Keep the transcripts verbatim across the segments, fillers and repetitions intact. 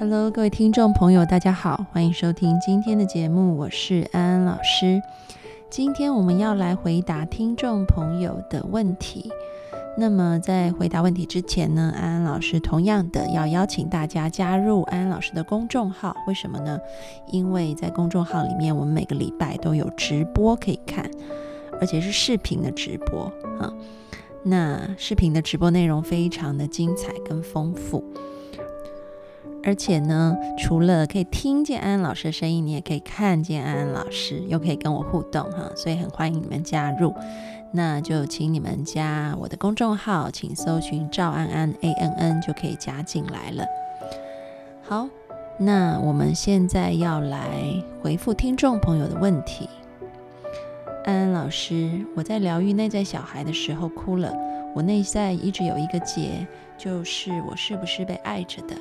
Hello， 各位听众朋友，大家好，欢迎收听今天的节目，我是安安老师。今天我们要来回答听众朋友的问题。那么在回答问题之前呢，安安老师同样的要邀请大家加入安安老师的公众号。为什么呢？因为在公众号里面，我们每个礼拜都有直播可以看，而且是视频的直播啊。那视频的直播内容非常的精彩跟丰富。而且呢，除了可以听见安安老师的声音，你也可以看见安安老师，又可以跟我互动哈，所以很欢迎你们加入。那就请你们加我的公众号，请搜寻赵安安 A N N 就可以加进来了。好，那我们现在要来回复听众朋友的问题。安安老师，我在疗愈内在小孩的时候哭了，我内在一直有一个结，就是我是不是被爱着的？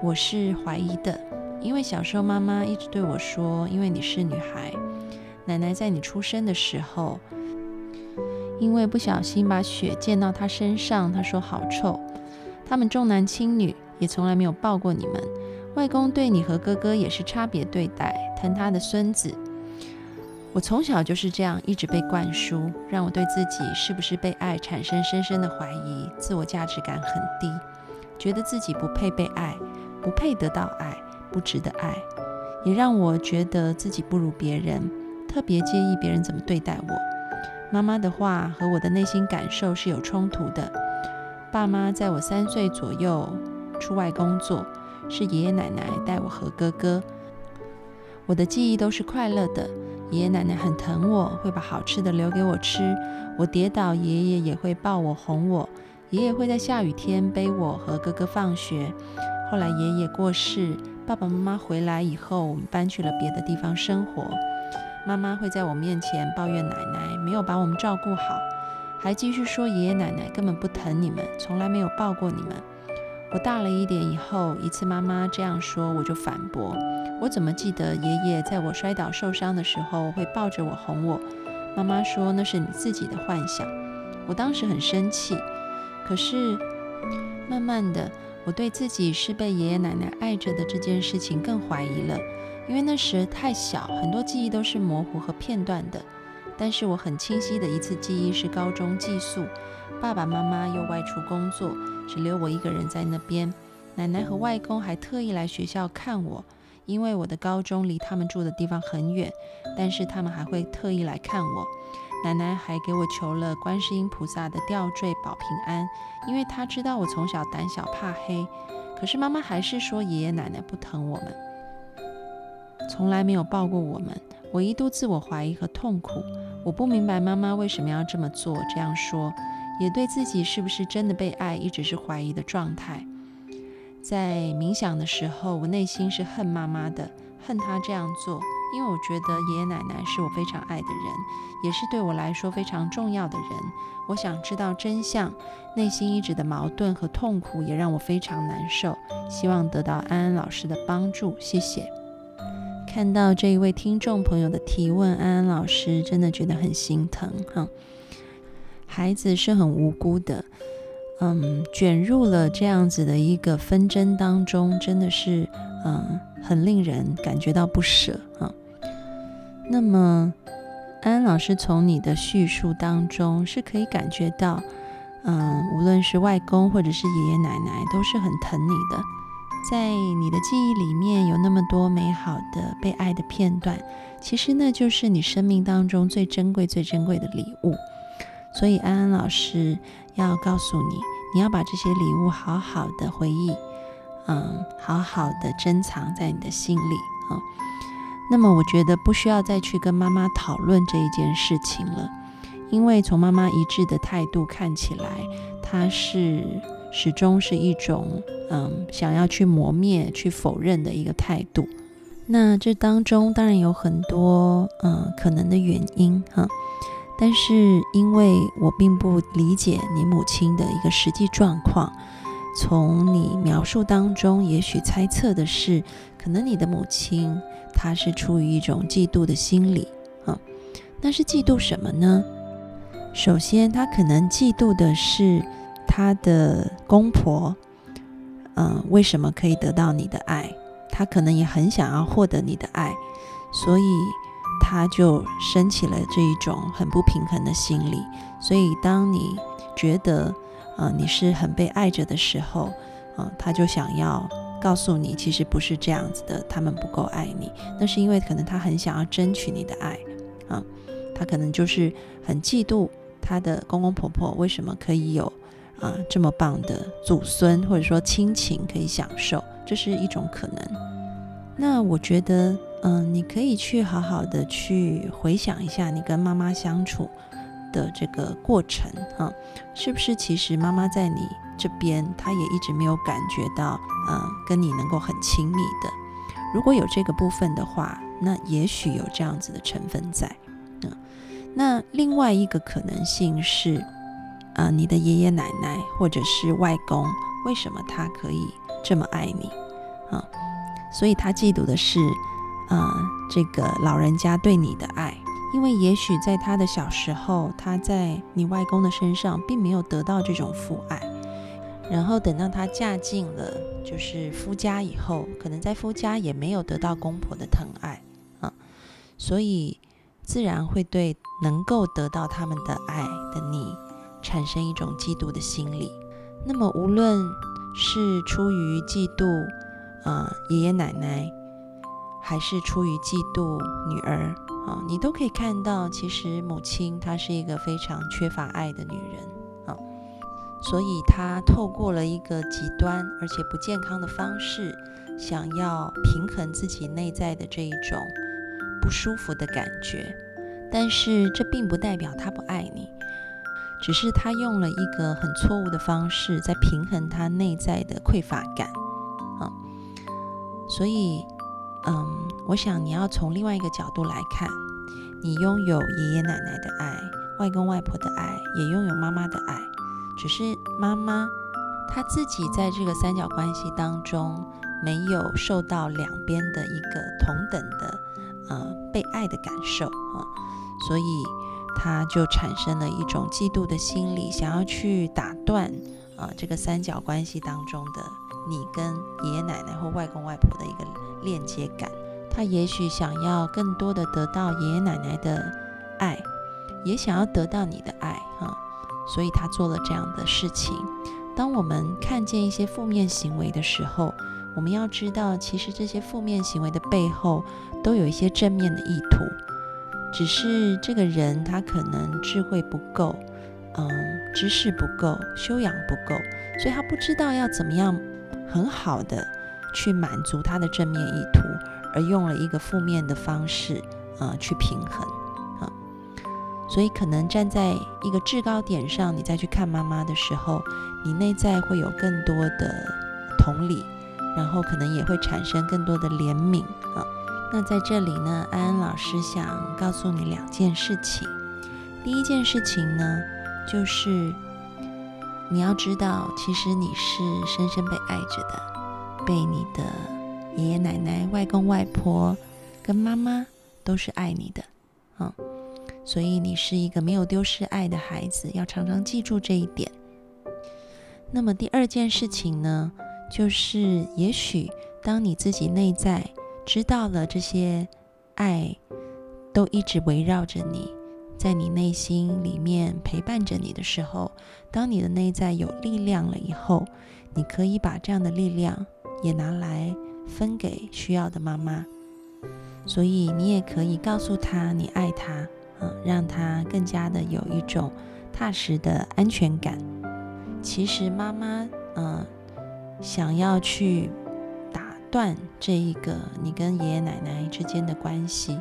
我是怀疑的，因为小时候妈妈一直对我说，因为你是女孩，奶奶在你出生的时候，因为不小心把血溅到她身上，她说好臭。他们重男轻女，也从来没有抱过你们。外公对你和哥哥也是差别对待，疼他的孙子。我从小就是这样一直被灌输，让我对自己是不是被爱产生深深的怀疑，自我价值感很低，觉得自己不配被爱，不配得到爱，不值得爱，也让我觉得自己不如别人，特别介意别人怎么对待我。妈妈的话和我的内心感受是有冲突的。爸妈在我三岁左右出外工作，是爷爷奶奶带我和哥哥。我的记忆都是快乐的，爷爷奶奶很疼我，会把好吃的留给我吃，我跌倒爷爷也会抱我哄我，爷爷会在下雨天背我和哥哥放学。后来爷爷过世，爸爸妈妈回来以后，我们搬去了别的地方生活。妈妈会在我面前抱怨奶奶没有把我们照顾好，还继续说爷爷奶奶根本不疼你们，从来没有抱过你们。我大了一点以后，一次妈妈这样说，我就反驳，我怎么记得爷爷在我摔倒受伤的时候会抱着我哄我？妈妈说那是你自己的幻想。我当时很生气，可是慢慢的我对自己是被爷爷奶奶爱着的这件事情更怀疑了，因为那时太小，很多记忆都是模糊和片段的。但是我很清晰的一次记忆是高中寄宿，爸爸妈妈又外出工作，只留我一个人在那边。奶奶和外公还特意来学校看我，因为我的高中离他们住的地方很远，但是他们还会特意来看我。奶奶还给我求了观世音菩萨的吊坠保平安，因为她知道我从小胆小怕黑。可是妈妈还是说爷爷奶奶不疼我们，从来没有抱过我们。我一度自我怀疑和痛苦，我不明白妈妈为什么要这么做这样说，也对自己是不是真的被爱一直是怀疑的状态。在冥想的时候，我内心是恨妈妈的，恨她这样做，因为我觉得爷爷奶奶是我非常爱的人，也是对我来说非常重要的人。我想知道真相，内心一直的矛盾和痛苦也让我非常难受，希望得到安安老师的帮助，谢谢。看到这一位听众朋友的提问，安安老师真的觉得很心疼哈。孩子是很无辜的，嗯，卷入了这样子的一个纷争当中，真的是嗯很令人感觉到不舍哈。那么安安老师从你的叙述当中是可以感觉到，嗯，无论是外公或者是爷爷奶奶都是很疼你的。在你的记忆里面有那么多美好的被爱的片段，其实那就是你生命当中最珍贵最珍贵的礼物。所以安安老师要告诉你，你要把这些礼物好好的回忆，嗯，好好的珍藏在你的心里啊、嗯。那么我觉得不需要再去跟妈妈讨论这一件事情了，因为从妈妈一致的态度看起来，她是始终是一种嗯想要去磨灭、去否认的一个态度。那这当中当然有很多嗯可能的原因哈，但是因为我并不理解你母亲的一个实际状况，从你描述当中也许猜测的是，可能你的母亲她是出于一种嫉妒的心理啊。那是嫉妒什么呢？首先她可能嫉妒的是她的公婆嗯，为什么可以得到你的爱，她可能也很想要获得你的爱，所以她就升起了这一种很不平衡的心理。所以当你觉得呃、你是很被爱着的时候、呃、他就想要告诉你其实不是这样子的，他们不够爱你。那是因为可能他很想要争取你的爱、呃、他可能就是很嫉妒他的公公婆婆为什么可以有、呃、这么棒的祖孙或者说亲情可以享受，这是一种可能。那我觉得、呃、你可以去好好的去回想一下你跟妈妈相处的这个过程、啊、是不是其实妈妈在你这边她也一直没有感觉到、嗯、跟你能够很亲密的。如果有这个部分的话，那也许有这样子的成分在、嗯、那另外一个可能性是、呃、你的爷爷奶奶或者是外公为什么他可以这么爱你、嗯、所以他嫉妒的是、呃、这个老人家对你的爱。因为也许在他的小时候，他在你外公的身上并没有得到这种父爱，然后等到他嫁进了就是夫家以后，可能在夫家也没有得到公婆的疼爱、啊、所以自然会对能够得到他们的爱的你产生一种嫉妒的心理。那么无论是出于嫉妒、呃、爷爷奶奶，还是出于嫉妒女儿，你都可以看到其实母亲她是一个非常缺乏爱的女人，所以她透过了一个极端而且不健康的方式，想要平衡自己内在的这一种不舒服的感觉。但是这并不代表她不爱你，只是她用了一个很错误的方式在平衡她内在的匮乏感。所以嗯，我想你要从另外一个角度来看，你拥有爷爷奶奶的爱、外公外婆的爱，也拥有妈妈的爱，只是妈妈她自己在这个三角关系当中没有受到两边的一个同等的、呃、被爱的感受、啊、所以她就产生了一种嫉妒的心理，想要去打断、呃、这个三角关系当中的你跟爷爷奶奶或外公外婆的一个链接感。他也许想要更多的得到爷爷奶奶的爱，也想要得到你的爱、嗯、所以他做了这样的事情。当我们看见一些负面行为的时候，我们要知道其实这些负面行为的背后都有一些正面的意图，只是这个人他可能智慧不够、嗯、知识不够、修养不够，所以他不知道要怎么样很好的去满足他的正面意图，而用了一个负面的方式、呃、去平衡、啊、所以可能站在一个制高点上，你再去看妈妈的时候，你内在会有更多的同理，然后可能也会产生更多的怜悯、啊、那在这里呢，安安老师想告诉你两件事情。第一件事情呢，就是你要知道其实你是深深被爱着的，被你的爷爷奶奶、外公外婆跟妈妈都是爱你的、嗯、所以你是一个没有丢失爱的孩子，要常常记住这一点。那么第二件事情呢，就是也许当你自己内在知道了这些爱都一直围绕着你，在你内心里面陪伴着你的时候，当你的内在有力量了以后，你可以把这样的力量也拿来分给需要的妈妈。所以你也可以告诉她你爱她、嗯、让她更加的有一种踏实的安全感。其实妈妈、嗯、想要去打断这一个你跟爷爷奶奶之间的关系，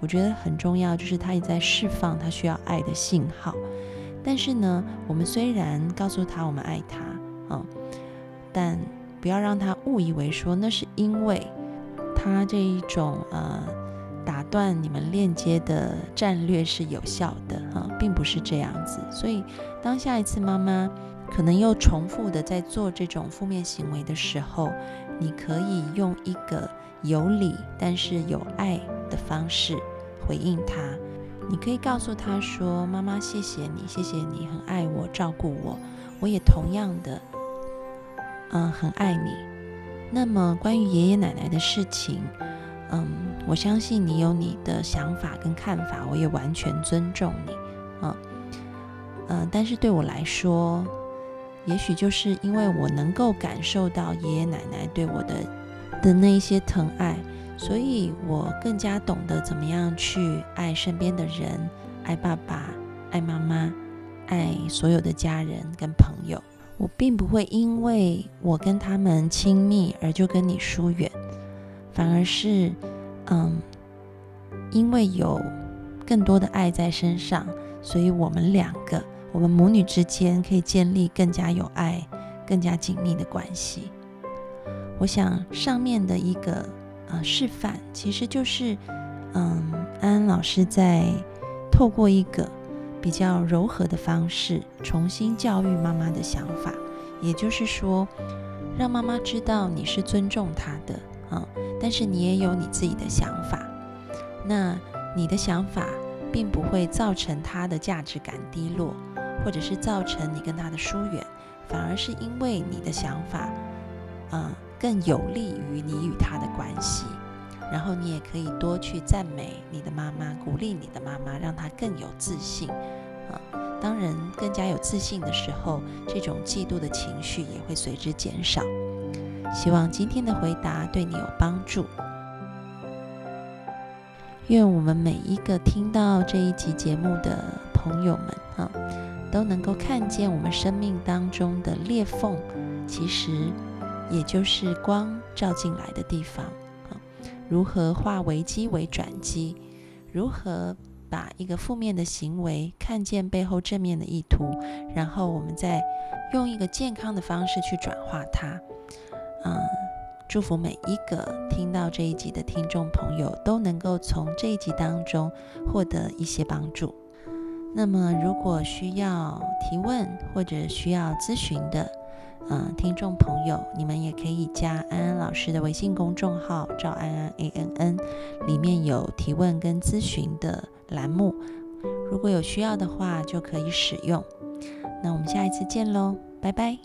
我觉得很重要，就是他也在释放他需要爱的信号。但是呢，我们虽然告诉他我们爱他、嗯，但不要让他误以为说那是因为他这一种呃打断你们链接的战略是有效的哈、啊，并不是这样子。所以当下一次妈妈可能又重复的在做这种负面行为的时候，你可以用一个有理但是有爱的方式回应他。你可以告诉他说，妈妈谢谢你，谢谢你很爱我，照顾我，我也同样的嗯，很爱你。那么关于爷爷奶奶的事情，嗯，我相信你有你的想法跟看法，我也完全尊重你，嗯，呃，但是对我来说，也许就是因为我能够感受到爷爷奶奶对我的的那一些疼爱，所以我更加懂得怎么样去爱身边的人，爱爸爸，爱妈妈，爱所有的家人跟朋友。我并不会因为我跟他们亲密而就跟你疏远，反而是嗯，因为有更多的爱在身上，所以我们两个我们母女之间可以建立更加有爱更加紧密的关系。我想上面的一个、呃、示范其实就是嗯，安安老师在透过一个比较柔和的方式重新教育妈妈的想法，也就是说让妈妈知道你是尊重她的、嗯、但是你也有你自己的想法，那你的想法并不会造成她的价值感低落，或者是造成你跟她的疏远，反而是因为你的想法、嗯、更有利于你与她的关系。然后你也可以多去赞美你的妈妈，鼓励你的妈妈，让她更有自信、啊、当人更加有自信的时候，这种嫉妒的情绪也会随之减少。希望今天的回答对你有帮助，愿我们每一个听到这一集节目的朋友们、啊、都能够看见我们生命当中的裂缝，其实也就是光照进来的地方，如何化危机为转机，如何把一个负面的行为看见背后正面的意图，然后我们再用一个健康的方式去转化它。嗯，祝福每一个听到这一集的听众朋友都能够从这一集当中获得一些帮助。那么如果需要提问或者需要咨询的嗯，听众朋友，你们也可以加安安老师的微信公众号赵安安 A N N， 里面有提问跟咨询的栏目，如果有需要的话就可以使用。那我们下一次见咯，拜拜。